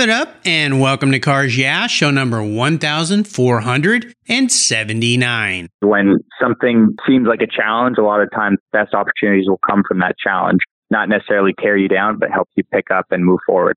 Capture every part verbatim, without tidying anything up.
Rev it up and welcome to Cars Yeah, show number one thousand four hundred seventy-nine. When something seems like a challenge, a lot of times the best opportunities will come from that challenge. Not necessarily tear you down, but help you pick up and move forward.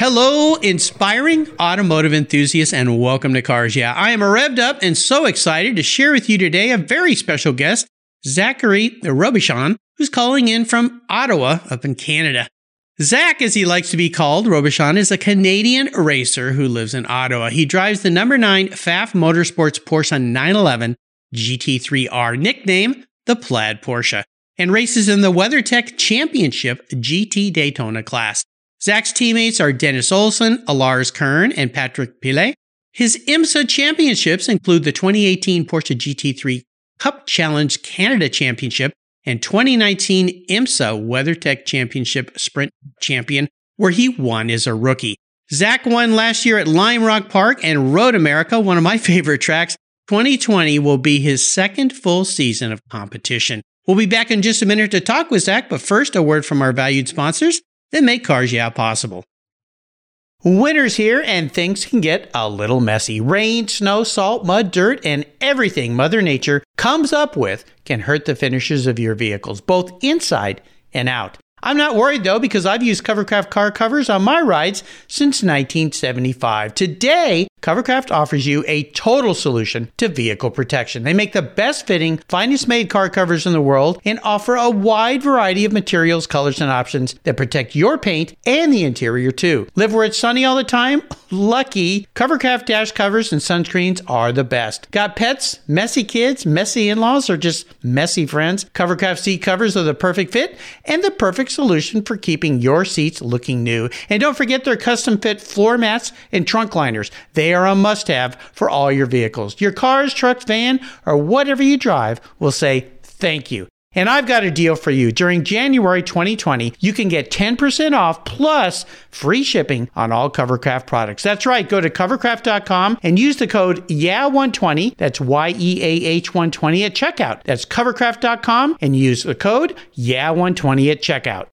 Hello, inspiring automotive enthusiasts, and welcome to Cars Yeah. I am revved up and so excited to share with you today a very special guest, Zachary Robichon, who's calling in from Ottawa up in Canada. Zach, as he likes to be called, Robichon, is a Canadian racer who lives in Ottawa. He drives the number nine Pfaff Motorsports Porsche nine eleven G T three R, nicknamed the Plaid Porsche, and races in the WeatherTech Championship G T Daytona class. Zach's teammates are Dennis Olson, Alars Kern, and Patrick Pillet. His IMSA championships include the twenty eighteen Porsche G T three Cup Challenge Canada Championship and twenty nineteen IMSA WeatherTech Championship Sprint Champion, where he won as a rookie. Zach won last year at Lime Rock Park and Road America, one of my favorite tracks. twenty twenty will be his second full season of competition. We'll be back in just a minute to talk with Zach, but first, a word from our valued sponsors that make Cars Yeah possible. Winter's here and things can get a little messy. Rain, snow, salt, mud, dirt, and everything Mother Nature comes up with can hurt the finishes of your vehicles, both inside and out. I'm not worried though, because I've used Covercraft car covers on my rides since nineteen seventy-five. Today, Covercraft offers you a total solution to vehicle protection. They make the best fitting, finest made car covers in the world and offer a wide variety of materials, colors, and options that protect your paint and the interior too. Live where it's sunny all the time? Lucky. Covercraft dash covers and sunscreens are the best. Got pets, messy kids, messy in-laws, or just messy friends? Covercraft seat covers are the perfect fit and the perfect solution for keeping your seats looking new. And don't forget their custom fit floor mats and trunk liners. They are a must-have for all your vehicles. Your cars, trucks, van, or whatever you drive will say thank you. And I've got a deal for you. During January twenty twenty, you can get ten percent off plus free shipping on all Covercraft products. That's right. Go to covercraft dot com and use the code Y E A H one twenty. That's Y E A H one twenty at checkout. That's covercraft dot com and use the code Y E A H one twenty at checkout.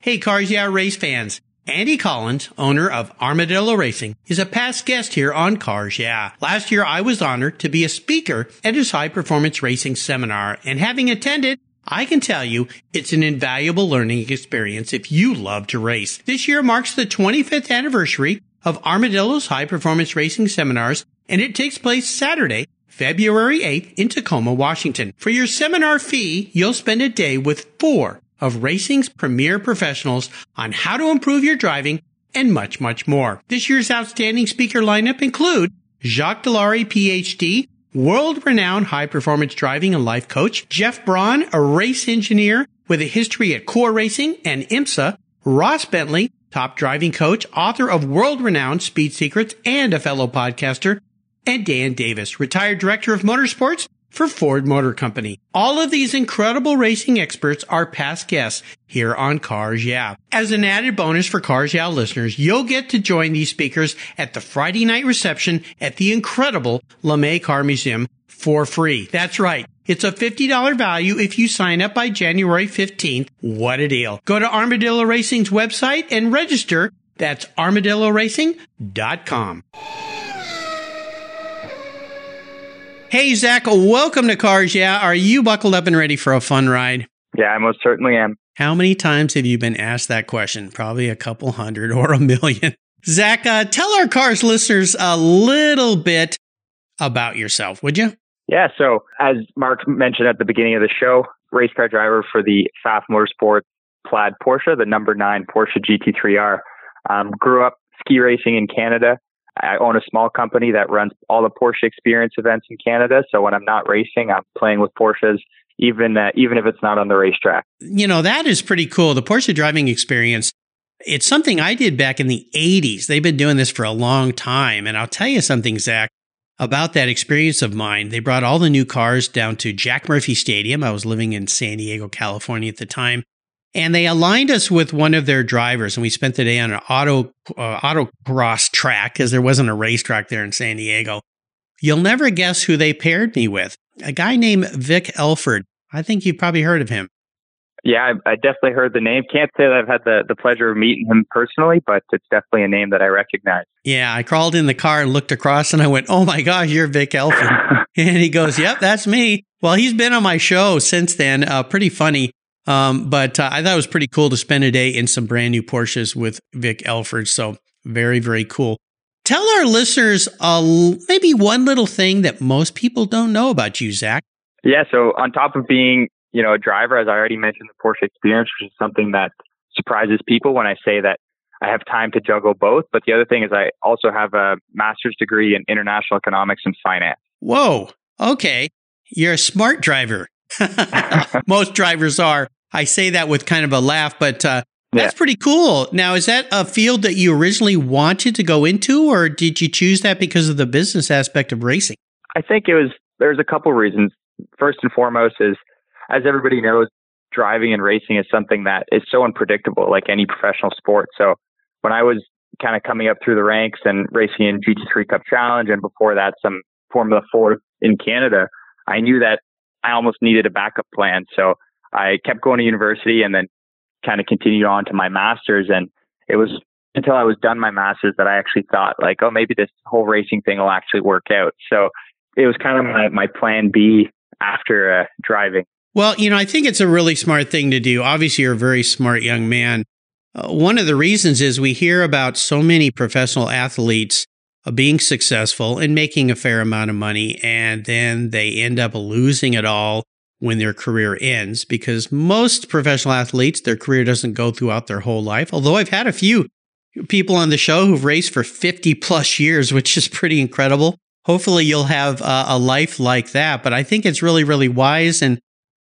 Hey, Cars Yeah race fans. Andy Collins, owner of Armadillo Racing, is a past guest here on Cars Yeah. Last year, I was honored to be a speaker at his high-performance racing seminar, and having attended, I can tell you it's an invaluable learning experience if you love to race. This year marks the twenty-fifth anniversary of Armadillo's high-performance racing seminars, and it takes place Saturday, February eighth in Tacoma, Washington. For your seminar fee, you'll spend a day with four of racing's premier professionals on how to improve your driving and much, much more. This year's outstanding speaker lineup include Jacques Dallaire, P H D, world-renowned high-performance driving and life coach, Jeff Braun, a race engineer with a history at Core Racing and IMSA, Ross Bentley, top driving coach, author of world-renowned Speed Secrets and a fellow podcaster, and Dan Davis, retired director of motorsports for Ford Motor Company. All of these incredible racing experts are past guests here on Cars Yeah. As an added bonus for Cars Yeah listeners, you'll get to join these speakers at the Friday night reception at the incredible LeMay Car Museum for free. That's right. It's a fifty dollars value if you sign up by January fifteenth. What a deal. Go to Armadillo Racing's website and register. That's armadillo racing dot com. Hey, Zach, welcome to Cars Yeah. Are you buckled up and ready for a fun ride? Yeah, I most certainly am. How many times have you been asked that question? Probably a couple hundred or a million. Zach, uh, tell our Cars listeners a little bit about yourself, would you? Yeah, so as Mark mentioned at the beginning of the show, race car driver for the Pfaff Motorsports Plaid Porsche, the number nine Porsche G T three R. Um, grew up ski racing in Canada. I own a small company that runs all the Porsche Experience events in Canada. So when I'm not racing, I'm playing with Porsches, even uh, even if it's not on the racetrack. You know, that is pretty cool. The Porsche Driving Experience, it's something I did back in the eighties. They've been doing this for a long time. And I'll tell you something, Zach, about that experience of mine. They brought all the new cars down to Jack Murphy Stadium. I was living in San Diego, California at the time. And they aligned us with one of their drivers, and we spent the day on an auto uh, autocross track, because there wasn't a racetrack there in San Diego. You'll never guess who they paired me with. A guy named Vic Elford. I think you've probably heard of him. Yeah, I, I definitely heard the name. Can't say that I've had the, the pleasure of meeting him personally, but it's definitely a name that I recognize. Yeah, I crawled in the car and looked across and I went, oh my gosh, you're Vic Elford. And he goes, yep, that's me. Well, he's been on my show since then. Uh, pretty funny. Um, but uh, I thought it was pretty cool to spend a day in some brand new Porsches with Vic Elford. So very, very cool. Tell our listeners uh, maybe one little thing that most people don't know about you, Zach. Yeah, so on top of being, you know, a driver, as I already mentioned, the Porsche experience, which is something that surprises people when I say that I have time to juggle both. But the other thing is I also have a master's degree in international economics and finance. Whoa. Okay. You're a smart driver. Most drivers are. I say that with kind of a laugh, but uh, that's yeah. pretty cool. Now, is that a field that you originally wanted to go into, or did you choose that because of the business aspect of racing? I think it was, there's a couple reasons. First and foremost is, as everybody knows, driving and racing is something that is so unpredictable, like any professional sport. So when I was kind of coming up through the ranks and racing in G T three Cup Challenge, and before that, some Formula four in Canada, I knew that I almost needed a backup plan. So I kept going to university and then kind of continued on to my master's. And it was until I was done my master's that I actually thought like, oh, maybe this whole racing thing will actually work out. So it was kind of my, my plan B after uh, driving. Well, you know, I think it's a really smart thing to do. Obviously, you're a very smart young man. Uh, one of the reasons is we hear about so many professional athletes uh, being successful and making a fair amount of money, and then they end up losing it all when their career ends, because most professional athletes, their career doesn't go throughout their whole life. Although I've had a few people on the show who've raced for fifty plus years, which is pretty incredible. Hopefully, you'll have uh, a life like that. But I think it's really, really wise. And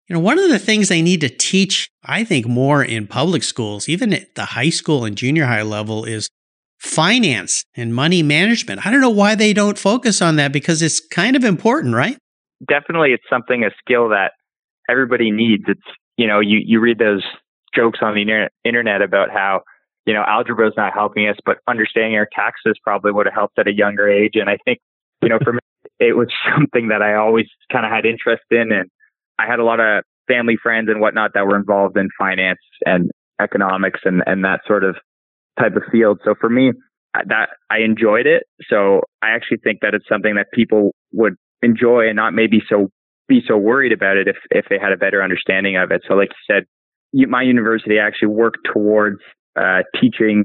you know, one of the things they need to teach, I think, more in public schools, even at the high school and junior high level, is finance and money management. I don't know why they don't focus on that, because it's kind of important, right? Definitely. It's something, a skill that everybody needs. It's, you know, you, you read those jokes on the internet about how, you know, algebra is not helping us, but understanding our taxes probably would have helped at a younger age. And I think, you know, for me, it was something that I always kind of had interest in, and I had a lot of family, friends, and whatnot that were involved in finance and economics and, and that sort of type of field. So for me, that I enjoyed it. So I actually think that it's something that people would enjoy and not maybe so be so worried about it if, if they had a better understanding of it. So like you said, you, my university actually worked towards uh, teaching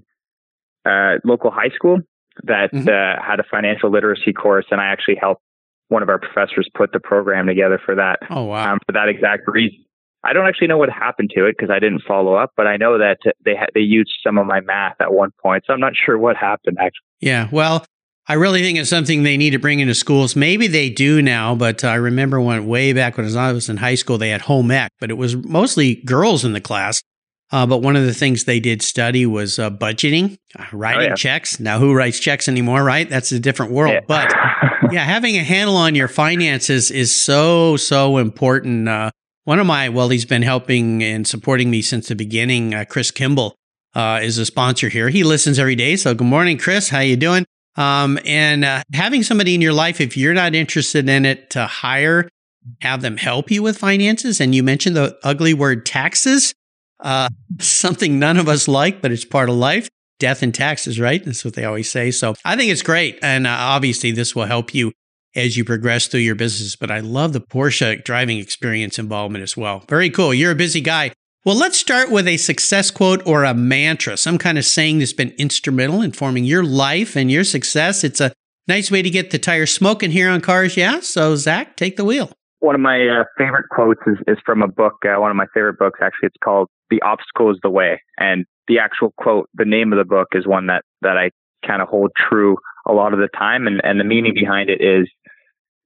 uh, local high school that mm-hmm. uh, had a financial literacy course, and I actually helped one of our professors put the program together for that. Oh, wow. Um, for that exact reason. I don't actually know what happened to it because I didn't follow up, but I know that they ha- they used some of my math at one point, so I'm not sure what happened actually. Yeah, well, I really think it's something they need to bring into schools. Maybe they do now, but uh, I remember when way back when I was in high school, they had home ec, but it was mostly girls in the class. Uh, but one of the things they did study was uh, budgeting, uh, writing oh, yeah. checks. Now, who writes checks anymore, right? That's a different world. Yeah. But yeah, having a handle on your finances is so, so important. Uh, one of my, well, he's been helping and supporting me since the beginning. Uh, Chris Kimball uh, is a sponsor here. He listens every day. So good morning, Chris. How you doing? Um, and uh, having somebody in your life, if you're not interested in it, to hire, have them help you with finances. And you mentioned the ugly word taxes. Uh, something none of us like, but it's part of life, death and taxes, right? That's what they always say. So I think it's great. And uh, obviously this will help you as you progress through your business. But I love the Porsche driving experience involvement as well. Very cool. You're a busy guy. Well, let's start with a success quote or a mantra, some kind of saying that's been instrumental in forming your life and your success. It's a nice way to get the tires smoking here on Cars. Yeah. So Zach, take the wheel. One of my uh, favorite quotes is, is from a book. Uh, one of my favorite books, actually, it's called The Obstacle Is the Way. And the actual quote, the name of the book, is one that, that I kind of hold true a lot of the time. And, and the meaning behind it is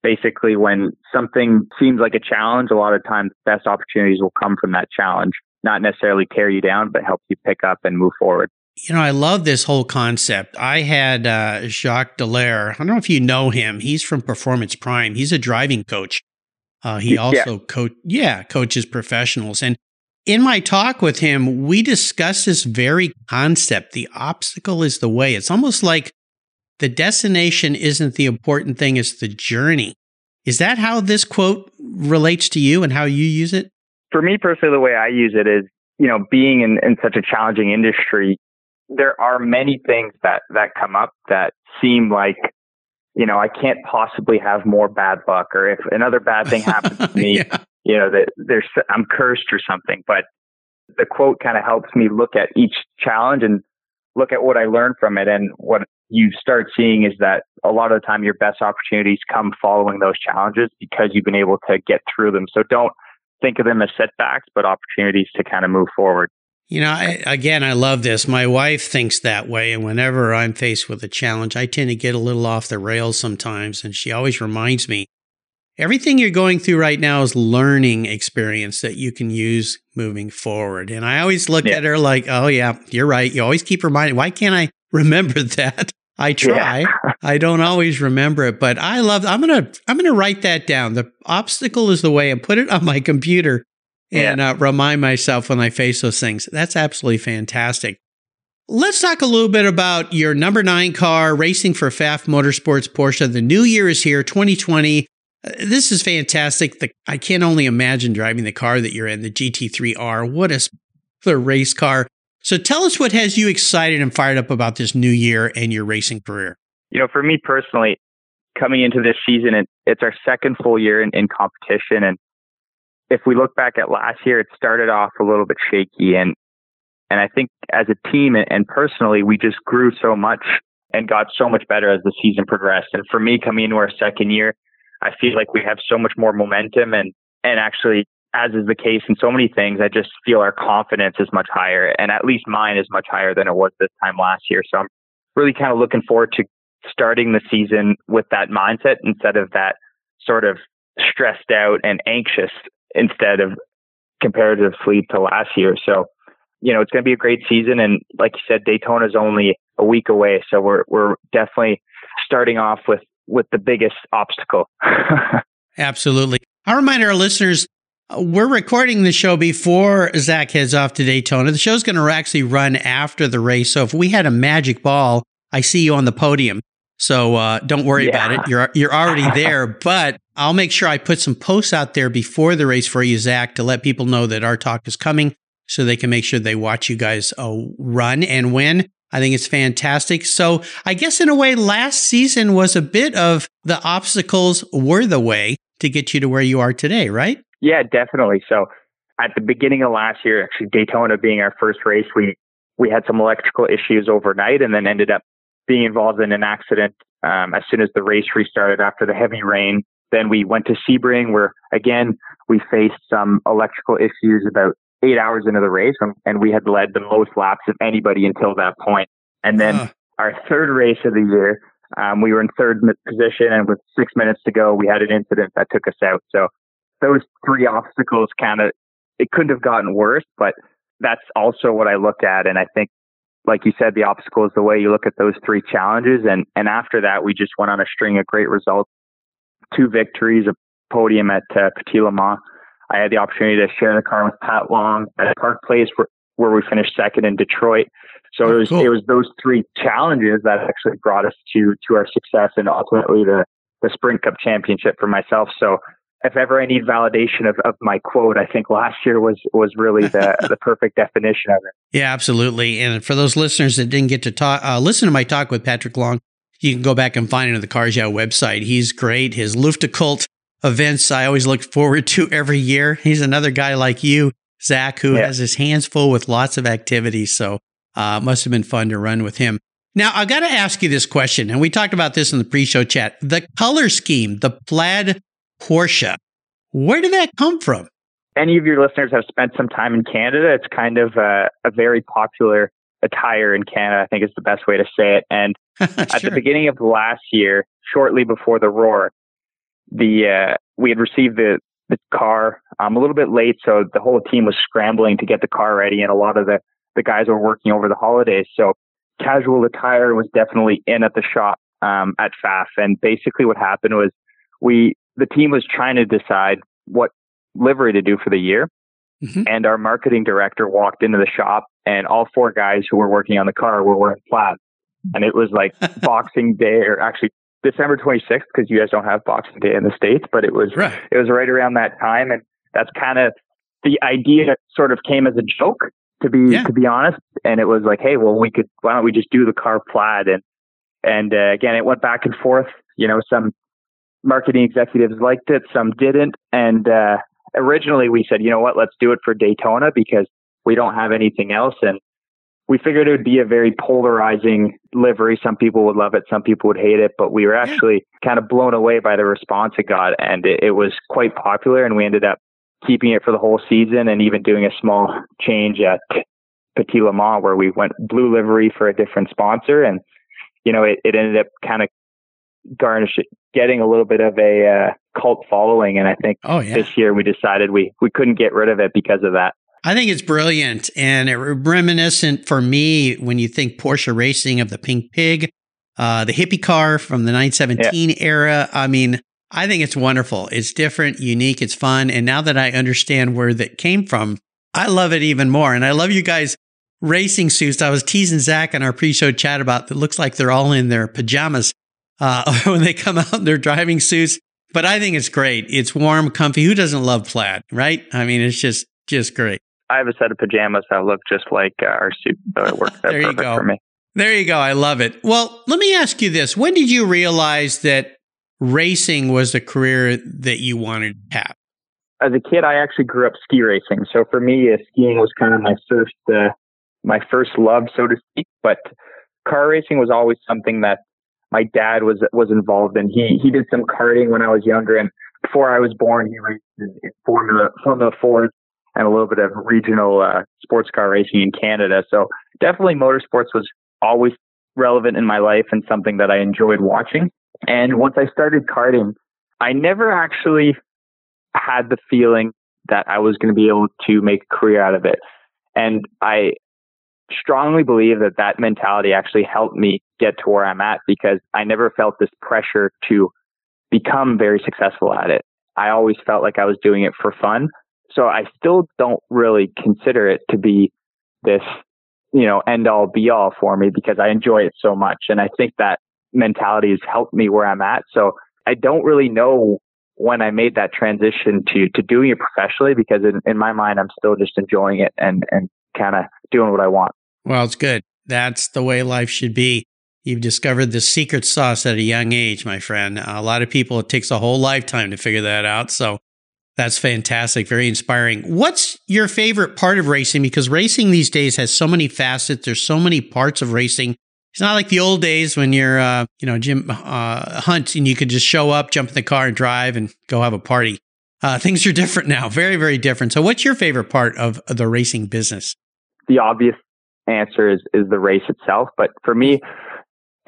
basically when something seems like a challenge, a lot of times the best opportunities will come from that challenge, not necessarily tear you down, but help you pick up and move forward. You know, I love this whole concept. I had uh, Jacques Dallaire. I don't know if you know him. He's from Performance Prime. He's a driving coach. Uh, he also yeah. coach, yeah, coaches professionals. And in my talk with him, we discussed this very concept. The obstacle is the way. It's almost like the destination isn't the important thing; it's the journey. Is that how this quote relates to you and how you use it? For me personally, the way I use it is, you know, being in, in such a challenging industry, there are many things that, that come up that seem like, you know, I can't possibly have more bad luck, or if another bad thing happens to me, yeah. you know, that there's, I'm cursed or something. But the quote kind of helps me look at each challenge and look at what I learned from it. And what you start seeing is that a lot of the time your best opportunities come following those challenges because you've been able to get through them. So don't think of them as setbacks, but opportunities to kind of move forward. You know, I, again, I love this. My wife thinks that way. And whenever I'm faced with a challenge, I tend to get a little off the rails sometimes. And she always reminds me, everything you're going through right now is learning experience that you can use moving forward. And I always look yeah. at her like, oh, yeah, you're right. You always keep reminding, why can't I remember that? I try. Yeah. I don't always remember it, but I love, I'm going to, I'm going to write that down. The obstacle is the way, and put it on my computer. Yeah. And uh, remind myself when I face those things. That's absolutely fantastic. Let's talk a little bit about your number nine car, racing for Pfaff Motorsports Porsche. The new year is here, twenty twenty. Uh, this is fantastic. The, I can only imagine driving the car that you're in, the G T three R. What a sp- race car. So tell us what has you excited and fired up about this new year and your racing career. You know, for me personally, coming into this season, it, it's our second full year in, in competition. And if we look back at last year, it started off a little bit shaky. And and I think as a team and personally, we just grew so much and got so much better as the season progressed. And for me, coming into our second year, I feel like we have so much more momentum. And, and actually, as is the case in so many things, I just feel our confidence is much higher. And at least mine is much higher than it was this time last year. So I'm really kind of looking forward to starting the season with that mindset instead of that sort of stressed out and anxious instead of comparatively to last year. So, you know, it's going to be a great season. And like you said, Daytona is only a week away. So we're we're definitely starting off with, with the biggest obstacle. Absolutely. I'll remind our listeners, we're recording the show before Zach heads off to Daytona. The show's going to actually run after the race. So if we had a magic ball, I see you on the podium. So uh, don't worry yeah. about it. You're you're already there. But I'll make sure I put some posts out there before the race for you, Zach, to let people know that our talk is coming so they can make sure they watch you guys uh, run and win. I think it's fantastic. So I guess in a way, last season was a bit of the obstacles were the way to get you to where you are today, right? Yeah, definitely. So at the beginning of last year, actually Daytona being our first race, we, we had some electrical issues overnight and then ended up being involved in an accident um, as soon as the race restarted after the heavy rain. Then we went to Sebring where, again, we faced some electrical issues about eight hours into the race, and we had led the most laps of anybody until that point. And then uh. our third race of the year, um, we were in third position, and with six minutes to go, we had an incident that took us out. So those three obstacles kind of, it couldn't have gotten worse, but that's also what I looked at. And I think, like you said, the obstacle is the way. You look at those three challenges, and, and after that, we just went on a string of great results. Two victories, a podium at uh, Petit Le Mans. I had the opportunity to share the car with Pat Long at Park Place, where, where we finished second in Detroit. So oh, it was cool. It was those three challenges that actually brought us to to our success and ultimately the the Sprint Cup Championship for myself. So if ever I need validation of, of my quote, I think last year was was really the the perfect definition of it. Yeah, absolutely. And for those listeners that didn't get to talk, uh, listen to my talk with Patrick Long. You can go back and find it on the Cars Yeah website. He's great. His Luftekult events, I always look forward to every year. He's another guy like you, Zach, who yeah. has his hands full with lots of activities. So uh, must have been fun to run with him. Now, I've got to ask you this question, and we talked about this in the pre-show chat. The color scheme, the plaid Porsche, where did that come from? Any of your listeners have spent some time in Canada, it's kind of a, a very popular attire in Canada, I think is the best way to say it. And sure. At the beginning of last year, shortly before the Roar, the uh, we had received the, the car um, a little bit late, so the whole team was scrambling to get the car ready, and a lot of the the guys were working over the holidays. So casual attire was definitely in at the shop um, at Pfaff. And basically what happened was we the team was trying to decide what livery to do for the year. Mm-hmm. And our marketing director walked into the shop, and all four guys who were working on the car were wearing plaid. And it was like Boxing Day, or actually December twenty-sixth, because you guys don't have Boxing Day in the States, but it was right. it was right around that time. And that's kind of the idea sort of came as a joke, to be yeah. to be honest. And it was like, hey, well, we could why don't we just do the car plaid? And and uh, again, it went back and forth. You know, some marketing executives liked it, some didn't. And uh, originally we said, you know what, let's do it for Daytona because we don't have anything else. And we figured it would be a very polarizing livery. Some people would love it, some people would hate it, but we were actually kind of blown away by the response it got. And it, it was quite popular, and we ended up keeping it for the whole season and even doing a small change at Petit Le Mans where we went blue livery for a different sponsor. And, you know, it, it ended up kind of garnishing, getting a little bit of a uh, cult following. And I think oh, yeah. this year we decided we, we couldn't get rid of it because of that. I think it's brilliant, and it reminiscent for me when you think Porsche racing of the Pink Pig, uh, the hippie car from the nine seventeen yeah. era. I mean, I think it's wonderful. It's different, unique, it's fun. And now that I understand where that came from, I love it even more. And I love you guys' racing suits. I was teasing Zach in our pre-show chat about it looks like they're all in their pajamas uh, when they come out in their driving suits. But I think it's great. It's warm, comfy. Who doesn't love plaid, right? I mean, it's just just great. I have a set of pajamas that look just like uh, our suit, so it works out perfect for me. There you go. I love it. Well, let me ask you this. When did you realize that racing was the career that you wanted to have? As a kid, I actually grew up ski racing. So for me, uh, skiing was kind of my first uh, my first love, so to speak. But car racing was always something that my dad was was involved in. He, he did some karting when I was younger, and before I was born, he raced in, in Formula, Formula Ford. And a little bit of regional uh, sports car racing in Canada. So definitely motorsports was always relevant in my life and something that I enjoyed watching. And once I started karting, I never actually had the feeling that I was going to be able to make a career out of it. And I strongly believe that that mentality actually helped me get to where I'm at, because I never felt this pressure to become very successful at it. I always felt like I was doing it for fun. So I still don't really consider it to be this, you know, end all be all for me, because I enjoy it so much. And I think that mentality has helped me where I'm at. So I don't really know when I made that transition to, to doing it professionally, because in, in my mind, I'm still just enjoying it and, and kind of doing what I want. Well, it's good. That's the way life should be. You've discovered the secret sauce at a young age, my friend. A lot of people, it takes a whole lifetime to figure that out. So that's fantastic. Very inspiring. What's your favorite part of racing? Because racing these days has so many facets. There's so many parts of racing. It's not like the old days when you're, uh, you know, Jim uh, Hunt, and you could just show up, jump in the car and drive and go have a party. Uh, things are different now. Very, very different. So what's your favorite part of the racing business? The obvious answer is, is the race itself. But for me,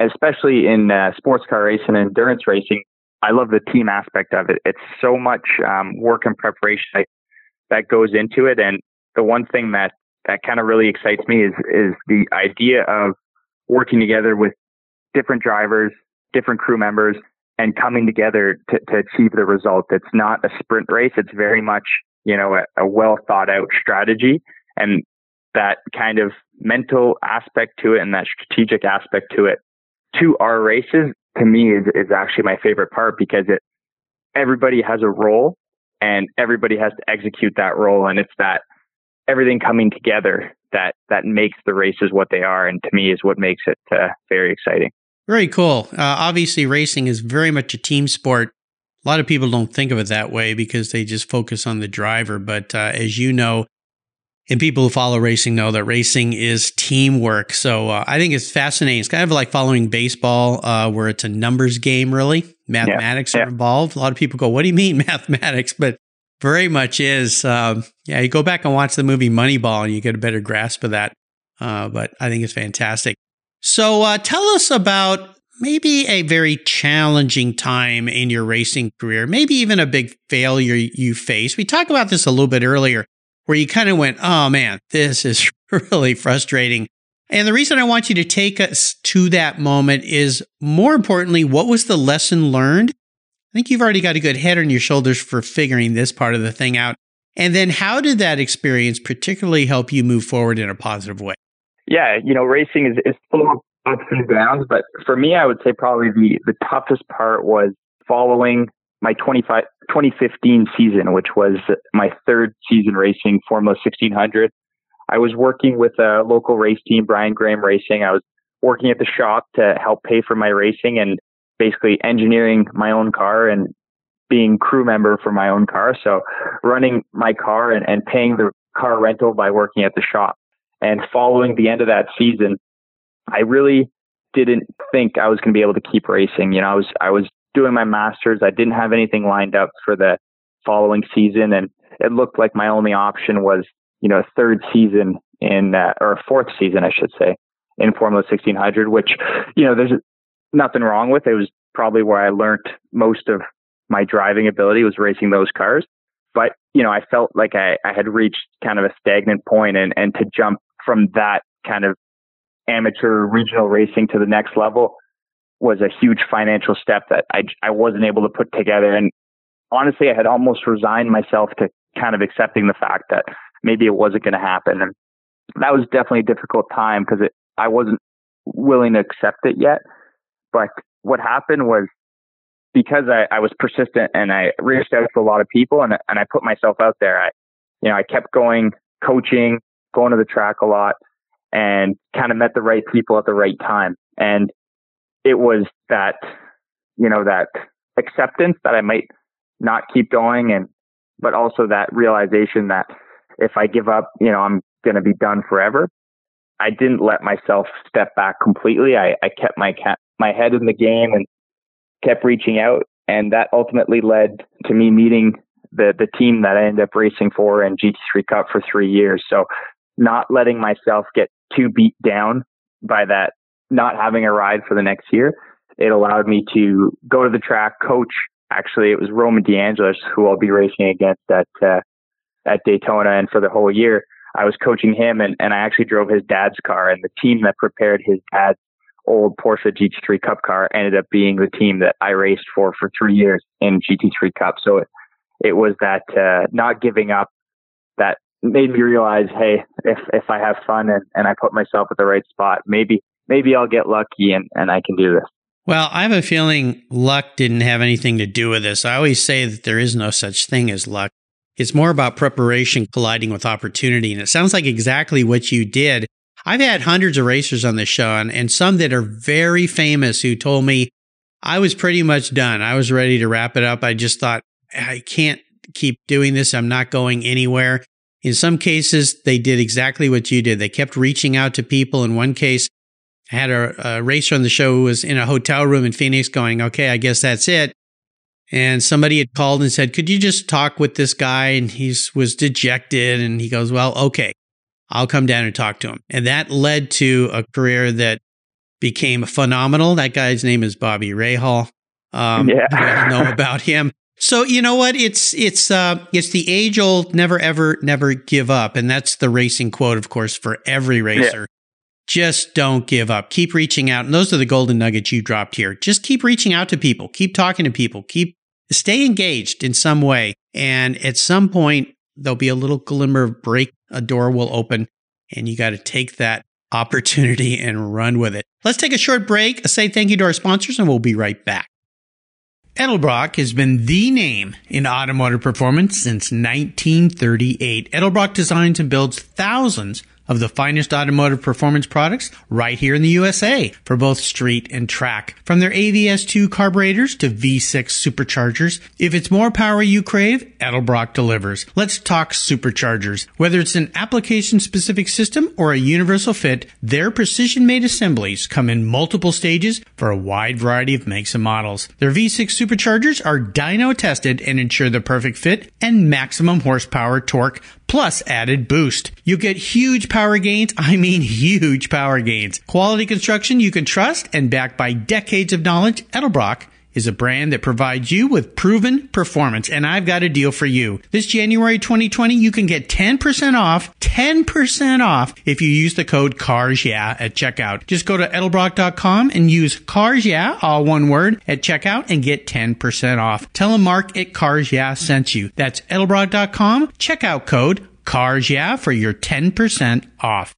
especially in uh, sports car racing and endurance racing, I love the team aspect of it. It's so much um, work and preparation that, that goes into it. And the one thing that, that kind of really excites me is, is the idea of working together with different drivers, different crew members, and coming together to, to achieve the result. It's not a sprint race. It's very much, you know, a, a well thought out strategy, and that kind of mental aspect to it and that strategic aspect to it, to our races, to me is, is actually my favorite part, because it everybody has a role and everybody has to execute that role. And it's that everything coming together that, that makes the races what they are. And to me is what makes it uh, very exciting. Very cool. Uh, obviously, racing is very much a team sport. A lot of people don't think of it that way because they just focus on the driver. But uh, as you know, and people who follow racing know that racing is teamwork. So uh, I think it's fascinating. It's kind of like following baseball uh, where it's a numbers game, really. Mathematics yeah, yeah. are involved. A lot of people go, what do you mean mathematics? But very much is. Um, yeah, you go back and watch the movie Moneyball and you get a better grasp of that. Uh, but I think it's fantastic. So uh, tell us about maybe a very challenging time in your racing career, maybe even a big failure you faced. We talked about this a little bit earlier. where you kind of went, oh man, this is really frustrating. And the reason I want you to take us to that moment is, more importantly, what was the lesson learned? I think you've already got a good head on your shoulders for figuring this part of the thing out. And then how did that experience particularly help you move forward in a positive way? Yeah, you know, racing is, is full of ups and downs, but for me, I would say probably the, the toughest part was following my twenty fifteen season, which was my third season racing Formula sixteen hundred. I was working with a local race team, Brian Graham Racing. I was working at the shop to help pay for my racing and basically engineering my own car and being crew member for my own car. So running my car and, and paying the car rental by working at the shop. And following the end of that season, I really didn't think I was going to be able to keep racing. You know, I was, I was doing my master's. I didn't have anything lined up for the following season. And it looked like my only option was, you know, a third season in, uh, or a fourth season, I should say, in Formula sixteen hundred, which, you know, there's nothing wrong with. It was probably where I learned most of my driving ability, was racing those cars. But, you know, I felt like I, I had reached kind of a stagnant point, and, and to jump from that kind of amateur regional racing to the next level was a huge financial step that I, I wasn't able to put together. And honestly, I had almost resigned myself to kind of accepting the fact that maybe it wasn't going to happen. And that was definitely a difficult time because I wasn't willing to accept it yet. But what happened was, because I, I was persistent and I reached out to a lot of people and, and I put myself out there, I, you know, I kept going, coaching, going to the track a lot, and kind of met the right people at the right time. And it was that, you know, that acceptance that I might not keep going, and but also that realization that if I give up, you know, I'm going to be done forever. I didn't let myself step back completely. I, I kept my ca- my head in the game and kept reaching out. And that ultimately led to me meeting the, the team that I ended up racing for in G T three Cup for three years. So not letting myself get too beat down by that, not having a ride for the next year, it allowed me to go to the track, coach. Actually, it was Roman DeAngelis, who I'll be racing against at uh, at Daytona, and for the whole year I was coaching him, and, and I actually drove his dad's car, and the team that prepared his dad's old Porsche G T three Cup car ended up being the team that I raced for for three years in G T three Cup. So it, it was that uh, not giving up that made me realize, hey, if if I have fun and, and I put myself at the right spot, maybe maybe I'll get lucky and, and I can do this. Well, I have a feeling luck didn't have anything to do with this. I always say that there is no such thing as luck. It's more about preparation colliding with opportunity. And it sounds like exactly what you did. I've had hundreds of racers on this show, and, and some that are very famous who told me I was pretty much done. I was ready to wrap it up. I just thought, I can't keep doing this. I'm not going anywhere. In some cases, they did exactly what you did. They kept reaching out to people. In one case, I had a, a racer on the show who was in a hotel room in Phoenix going, okay, I guess that's it. And somebody had called and said, could you just talk with this guy? And he was dejected. And he goes, well, okay, I'll come down and talk to him. And that led to a career that became phenomenal. That guy's name is Bobby Rahal. Um, yeah. You all know about him. So you know what? It's it's uh, it's the age old never, ever, never give up. And that's the racing quote, of course, for every racer. Yeah. Just don't give up. Keep reaching out. And those are the golden nuggets you dropped here. Just keep reaching out to people. Keep talking to people. Keep stay engaged in some way. And at some point, there'll be a little glimmer of break. A door will open, and you got to take that opportunity and run with it. Let's take a short break, say thank you to our sponsors, and we'll be right back. Edelbrock has been the name in automotive performance since nineteen thirty-eight. Edelbrock designs and builds thousands of the finest automotive performance products right here in the U S A for both street and track. From their A V S two carburetors to V six superchargers, if it's more power you crave, Edelbrock delivers. Let's talk superchargers. Whether it's an application-specific system or a universal fit, their precision-made assemblies come in multiple stages for a wide variety of makes and models. Their V six superchargers are dyno-tested and ensure the perfect fit and maximum horsepower, torque, plus added boost. You get huge power gains. I mean, huge power gains. Quality construction you can trust and backed by decades of knowledge. Edelbrock is a brand that provides you with proven performance, and I've got a deal for you. This January twenty twenty, you can get ten percent off, ten percent off if you use the code Cars Yeah at checkout. Just go to edelbrock dot com and use Cars Yeah, all one word, at checkout and get ten percent off. Tell them Mark at Cars Yeah sent you. That's edelbrock dot com, checkout code Cars Yeah for your ten percent off.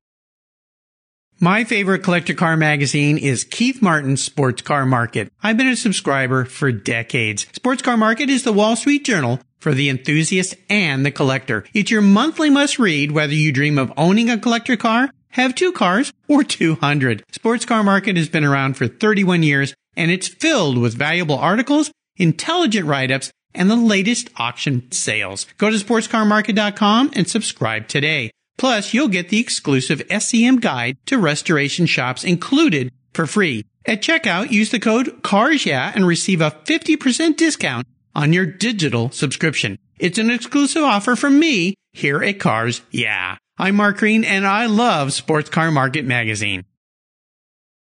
My favorite collector car magazine is Keith Martin's Sports Car Market. I've been a subscriber for decades. Sports Car Market is the Wall Street Journal for the enthusiast and the collector. It's your monthly must-read whether you dream of owning a collector car, have two cars, or two hundred. Sports Car Market has been around for thirty-one years, and it's filled with valuable articles, intelligent write-ups, and the latest auction sales. Go to sports car market dot com and subscribe today. Plus, you'll get the exclusive S C M guide to restoration shops included for free. At checkout, use the code Cars Yeah and receive a fifty percent discount on your digital subscription. It's an exclusive offer from me here at Cars Yeah. I'm Mark Green, and I love Sports Car Market magazine.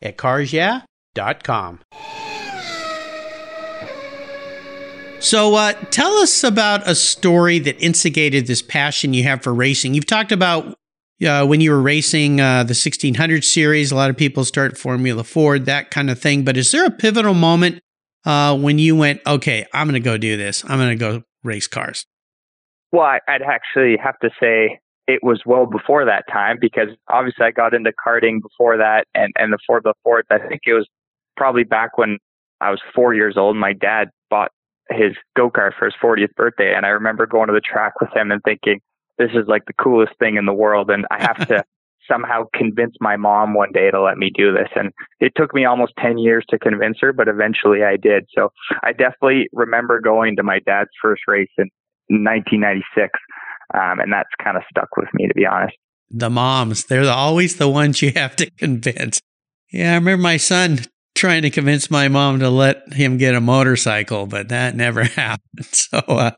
at cars yeah dot com. So uh, tell us about a story that instigated this passion you have for racing. You've talked about uh, when you were racing uh, the sixteen hundred series, a lot of people start Formula Ford, that kind of thing. But is there a pivotal moment uh, when you went, okay, I'm going to go do this. I'm going to go race cars? Well, I'd actually have to say it was well before that time, because obviously I got into karting before that and, and the Formula Ford. I think it was probably back when I was four years old. My dad bought his go-kart for his fortieth birthday, and I remember going to the track with him and thinking, this is like the coolest thing in the world, and I have to somehow convince my mom one day to let me do this. And it took me almost ten years to convince her, but eventually I did. So I definitely remember going to my dad's first race in nineteen ninety-six, um, and that's kind of stuck with me, to be honest. The moms, they're always the ones you have to convince. Yeah, I remember my son trying to convince my mom to let him get a motorcycle, but that never happened. So, uh,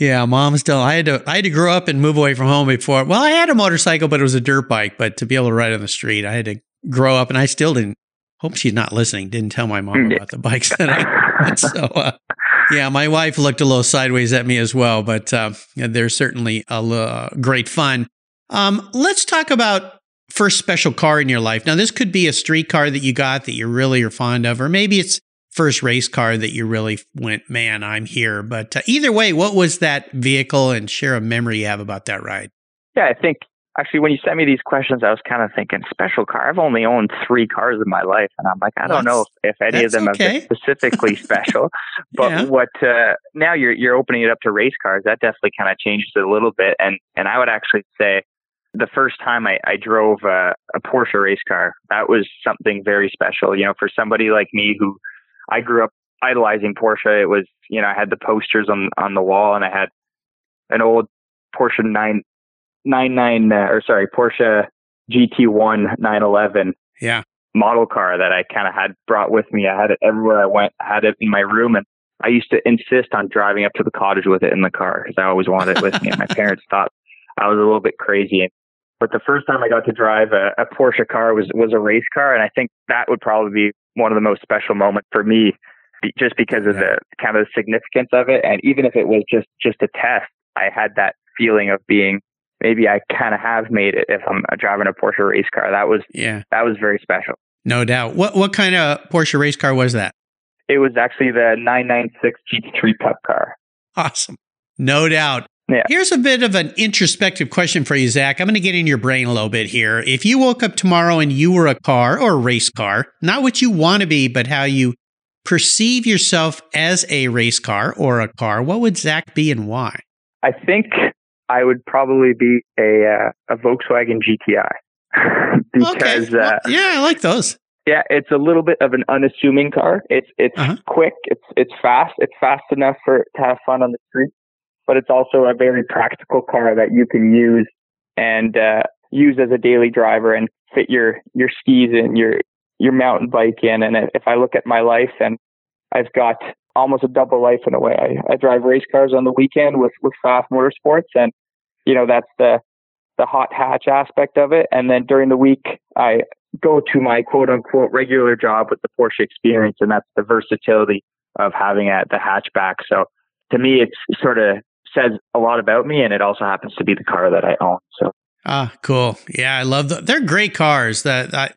yeah, moms don't. I had to, I had to grow up and move away from home before. Well, I had a motorcycle, but it was a dirt bike. But to be able to ride on the street, I had to grow up, and I still didn't. Hope she's not listening. Didn't tell my mom about the bikes that I had. So, uh, yeah, my wife looked a little sideways at me as well. But uh, they're certainly a uh, great fun. Um, let's talk about first special car in your life. Now, this could be a street car that you got that you really are fond of, or maybe it's first race car that you really went, man, I'm here. But uh, either way, what was that vehicle, and share a memory you have about that ride? Yeah, I think actually when you sent me these questions, I was kind of thinking special car. I've only owned three cars in my life, and I'm like, I don't well, know if, if any of them okay. have been specifically special. But yeah. what uh, now you're you're opening it up to race cars. That definitely kind of changes it a little bit, and and I would actually say, the first time I, I drove a, a Porsche race car, that was something very special. You know, for somebody like me who I grew up idolizing Porsche, it was, you know, I had the posters on on the wall, and I had an old Porsche nine ninety-nine, uh, or sorry, Porsche G T one nine eleven yeah. model car that I kind of had brought with me. I had it everywhere I went, I had it in my room, and I used to insist on driving up to the cottage with it in the car because I always wanted it with me. And my parents thought I was a little bit crazy. But the first time I got to drive a, a Porsche car was, was a race car. And I think that would probably be one of the most special moments for me, just because of yeah. the kind of the significance of it. And even if it was just, just a test, I had that feeling of being, maybe I kind of have made it if I'm driving a Porsche race car. That was, yeah. that was very special. No doubt. What, what kind of Porsche race car was that? It was actually the nine ninety-six G T three Cup car. Awesome. No doubt. Yeah. Here's a bit of an introspective question for you, Zach. I'm going to get in your brain a little bit here. If you woke up tomorrow and you were a car or a race car, not what you want to be, but how you perceive yourself as a race car or a car, what would Zach be and why? I think I would probably be a, uh, a Volkswagen G T I. because okay. well, uh, yeah, I like those. Yeah, it's a little bit of an unassuming car. It's it's uh-huh. quick. It's it's fast. It's fast enough for to have fun on the street, but it's also a very practical car that you can use and uh, use as a daily driver and fit your your skis and your your mountain bike in. And if I look at my life, and I've got almost a double life in a way. I, I drive race cars on the weekend with with Pfaff Motorsports, and you know that's the the hot hatch aspect of it. And then during the week, I go to my quote unquote regular job with the Porsche experience. And that's the versatility of having at the hatchback. So to me, it sort of says a lot about me, and it also happens to be the car that I own. So. Ah, cool. Yeah. I love them. They're great cars that I,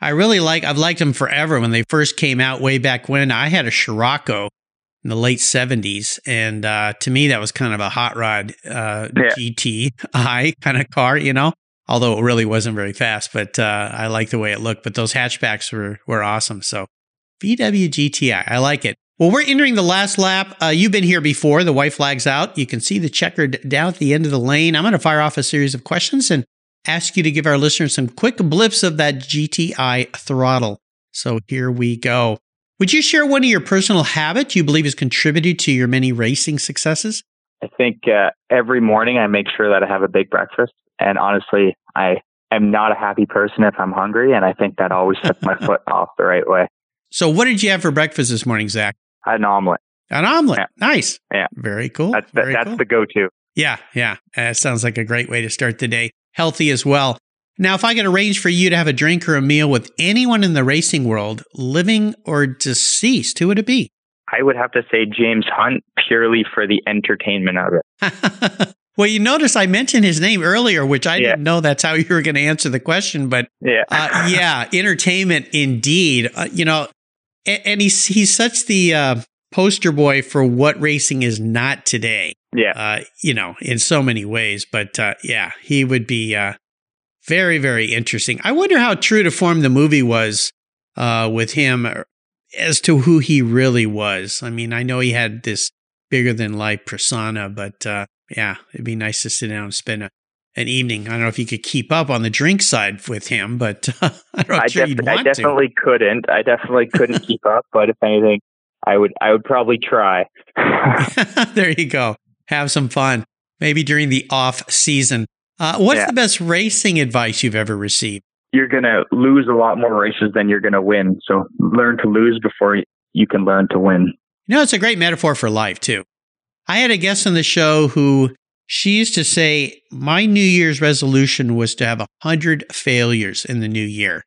I really like. I've liked them forever. When they first came out way back when, I had a Scirocco in the late seventies. And, uh, to me, that was kind of a hot rod, uh, yeah. G T I kind of car, you know? Although it really wasn't very fast, but uh, I like the way it looked. But those hatchbacks were, were awesome. So V W G T I, I like it. Well, we're entering the last lap. Uh, you've been here before. The white flag's out. You can see the checkered down at the end of the lane. I'm going to fire off a series of questions and ask you to give our listeners some quick blips of that G T I throttle. So here we go. Would you share one of your personal habits you believe has contributed to your many racing successes? I think uh, every morning I make sure that I have a big breakfast. And honestly, I am not a happy person if I'm hungry. And I think that always took my foot off the right way. So what did you have for breakfast this morning, Zach? An omelet. An omelet. Yeah. Nice. Yeah. Very cool. That's the, Very that's cool. the go-to. Yeah. Yeah. That sounds like a great way to start the day. Healthy as well. Now, if I could arrange for you to have a drink or a meal with anyone in the racing world, living or deceased, who would it be? I would have to say James Hunt, purely for the entertainment of it. Well, you notice I mentioned his name earlier, which I yeah. didn't know that's how you were going to answer the question. But yeah, uh, yeah entertainment indeed. Uh, you know, and, and he's he's such the uh, poster boy for what racing is not today. Yeah, uh, you know, in so many ways. But uh, yeah, he would be uh, very, very interesting. I wonder how true to form the movie was uh, with him as to who he really was. I mean, I know he had this bigger than life persona, but. Uh, Yeah, it'd be nice to sit down and spend a, an evening. I don't know if you could keep up on the drink side with him, but uh, I don't know I, sure def- you'd want I definitely to. couldn't. I definitely couldn't keep up, but if anything, I would I would probably try. There you go. Have some fun. Maybe during the off season. Uh, what's yeah. the best racing advice you've ever received? You're going to lose a lot more races than you're going to win. So learn to lose before you can learn to win. You know, it's a great metaphor for life, too. I had a guest on the show who she used to say, my New Year's resolution was to have one hundred failures in the new year.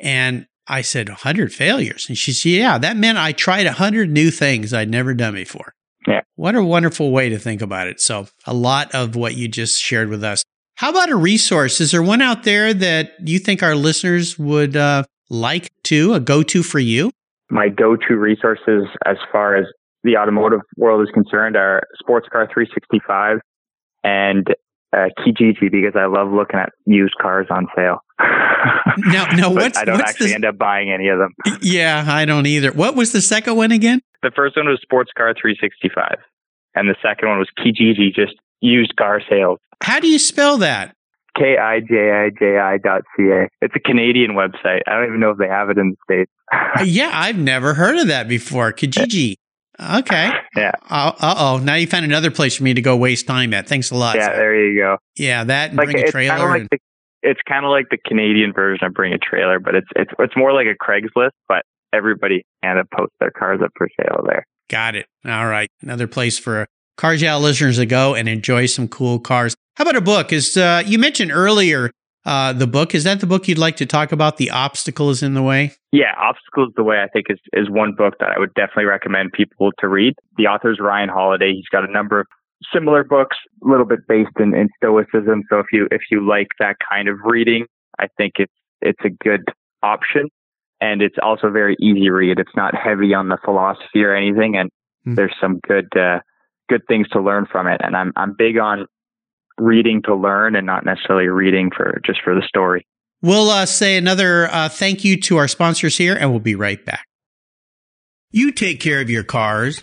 And I said, one hundred failures? And she said, yeah, that meant I tried one hundred new things I'd never done before. Yeah. What a wonderful way to think about it. So a lot of what you just shared with us. How about a resource? Is there one out there that you think our listeners would uh, like to, a go-to for you? My go-to resources as far as the automotive world is concerned are Sports Car three sixty-five and uh, Kijiji, because I love looking at used cars on sale. Now, now what's, I don't what's actually the... end up buying any of them. Yeah, I don't either. What was the second one again? The first one was Sports Car three sixty-five, and the second one was Kijiji, just used car sales. How do you spell that? K I J I J I dot C A. It's a Canadian website. I don't even know if they have it in the States. Yeah, I've never heard of that before. Kijiji. Okay. Yeah. Uh oh. Now you found another place for me to go waste time at. Thanks a lot. Yeah. Zach. There you go. Yeah. That and like, bring a trailer. Kinda like and- the, it's kind of like the Canadian version of Bring a Trailer, but it's it's it's more like a Craigslist. But everybody kind of posts their cars up for sale there. Got it. All right. Another place for Cars Yeah listeners to go and enjoy some cool cars. How about a book? Is uh, you mentioned earlier uh, the book? Is that the book you'd like to talk about? The Obstacle Is in the Way. Yeah, Obstacles the Way, I think, is, is one book that I would definitely recommend people to read. The author's Ryan Holiday. He's got a number of similar books, a little bit based in, in stoicism. So if you if you like that kind of reading, I think it's it's a good option. And it's also a very easy read. It's not heavy on the philosophy or anything, and mm-hmm. there's some good uh, good things to learn from it. And I'm I'm big on reading to learn and not necessarily reading for just for the story. We'll uh, say another uh, thank you to our sponsors here, and we'll be right back. You take care of your cars,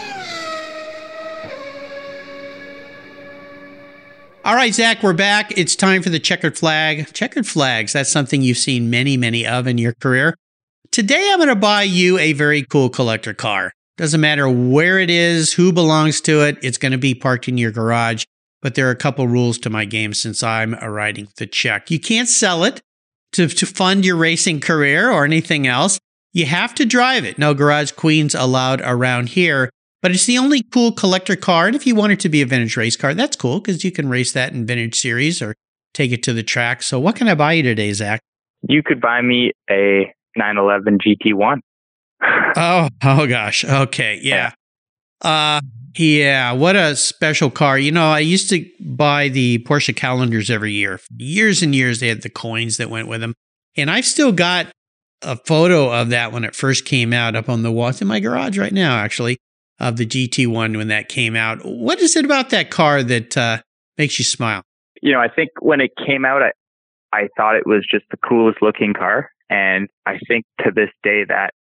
All right, Zach, we're back. It's time for the checkered flag. Checkered flags, that's something you've seen many, many of in your career. Today, I'm going to buy you a very cool collector car. Doesn't matter where it is, who belongs to it. It's going to be parked in your garage. But there are a couple rules to my game since I'm writing the check. You can't sell it to, to fund your racing career or anything else. You have to drive it. No garage queens allowed around here. But it's the only cool collector car, and if you want it to be a vintage race car, that's cool, because you can race that in vintage series or take it to the track. So what can I buy you today, Zach? You could buy me a nine eleven G T one. oh, oh gosh. Okay, yeah. Uh, yeah, what a special car. You know, I used to buy the Porsche calendars every year. For years and years, they had the coins that went with them. And I've still got a photo of that when it first came out up on the wall. It's in my garage right now, actually. Of the G T one when that came out. What is it about that car that uh, makes you smile? You know, I think when it came out, I, I thought it was just the coolest looking car. And I think to this day, that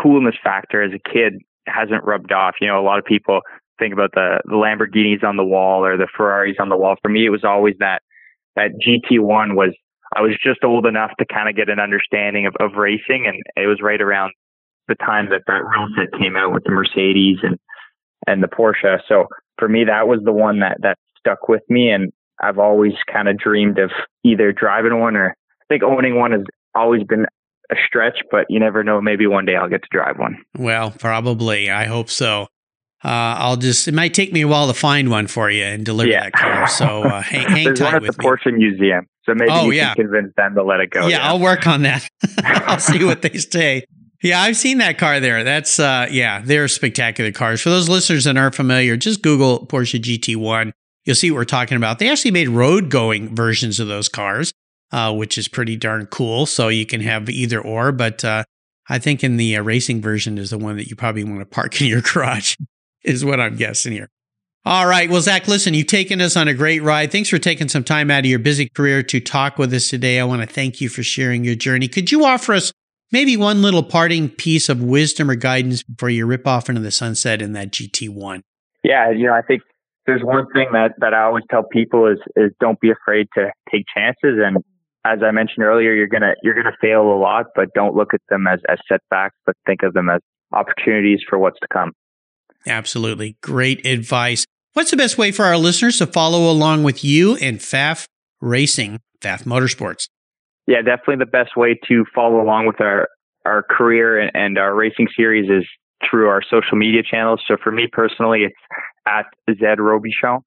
coolness factor as a kid hasn't rubbed off. You know, a lot of people think about the, the Lamborghinis on the wall or the Ferraris on the wall. For me, it was always that that G T one was, I was just old enough to kind of get an understanding of, of racing. And it was right around the time that that rule set came out with the Mercedes and, and the Porsche. So for me, that was the one that, that stuck with me. And I've always kind of dreamed of either driving one or I think owning one has always been a stretch, but you never know. Maybe one day I'll get to drive one. Well, probably. I hope so. Uh, I'll just, it might take me a while to find one for you and deliver yeah. that car. So uh, hang, hang There's tight one at with the me. Porsche Museum. So maybe oh, you yeah. can convince them to let it go. Yeah, yeah. I'll work on that. I'll see what they say. Yeah, I've seen that car there. That's, uh, yeah, they're spectacular cars. For those listeners that aren't familiar, just Google Porsche G T one. You'll see what we're talking about. They actually made road-going versions of those cars, uh, which is pretty darn cool. So you can have either or, but uh, I think in the uh, racing version is the one that you probably want to park in your garage, is what I'm guessing here. All right. Well, Zach, listen, you've taken us on a great ride. Thanks for taking some time out of your busy career to talk with us today. I want to thank you for sharing your journey. Could you offer us maybe one little parting piece of wisdom or guidance before you rip off into the sunset in that G T one? Yeah, you know, I think there's one thing that, that I always tell people is is don't be afraid to take chances. And as I mentioned earlier, you're gonna you're gonna fail a lot, but don't look at them as, as setbacks, but think of them as opportunities for what's to come. Absolutely. Great advice. What's the best way for our listeners to follow along with you and Pfaff Racing, Pfaff Motorsports? Yeah, definitely the best way to follow along with our, our career and, and our racing series is through our social media channels. So for me personally, it's at Zed Robichon.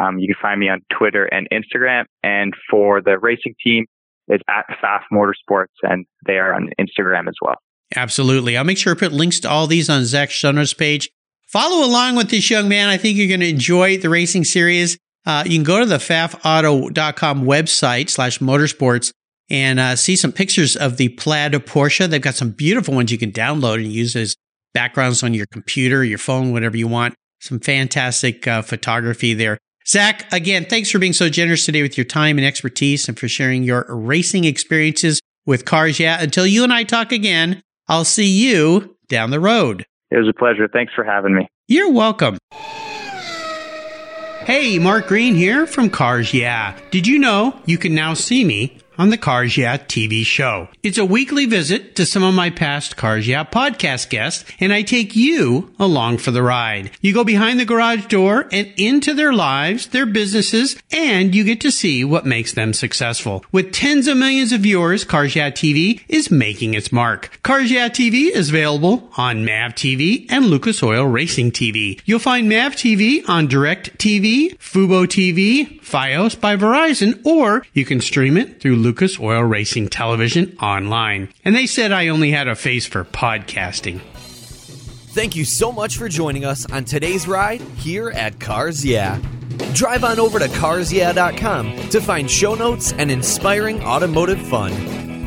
Um, you can find me on Twitter and Instagram. And for the racing team, it's at Pfaff Motorsports, and they are on Instagram as well. Absolutely. I'll make sure to put links to all these on Zach Schunner's page. Follow along with this young man. I think you're going to enjoy the racing series. Uh, you can go to the pfaff auto dot com website slash motorsports. And uh, see some pictures of the plaid Porsche. They've got some beautiful ones you can download and use as backgrounds on your computer, your phone, whatever you want. Some fantastic uh, photography there. Zach, again, thanks for being so generous today with your time and expertise and for sharing your racing experiences with cars. Yeah, until you and I talk again, I'll see you down the road. It was a pleasure. Thanks for having me. You're welcome. Hey, Mark Green here from Cars Yeah. Did you know you can now see me on the Cars Yeah! T V show. It's a weekly visit to some of my past Cars Yeah! podcast guests, and I take you along for the ride. You go behind the garage door and into their lives, their businesses, and you get to see what makes them successful. With tens of millions of viewers, Cars Yeah! T V is making its mark. Cars Yeah! T V is available on M A V T V and Lucas Oil Racing T V. You'll find M A V T V on DirecTV, Fubo T V, Fios by Verizon, or you can stream it through Lucas Oil Racing Television online. And they said I only had a face for podcasting. Thank you so much for joining us on today's ride here at Cars Yeah! Drive on over to cars yeah dot com to find show notes and inspiring automotive fun.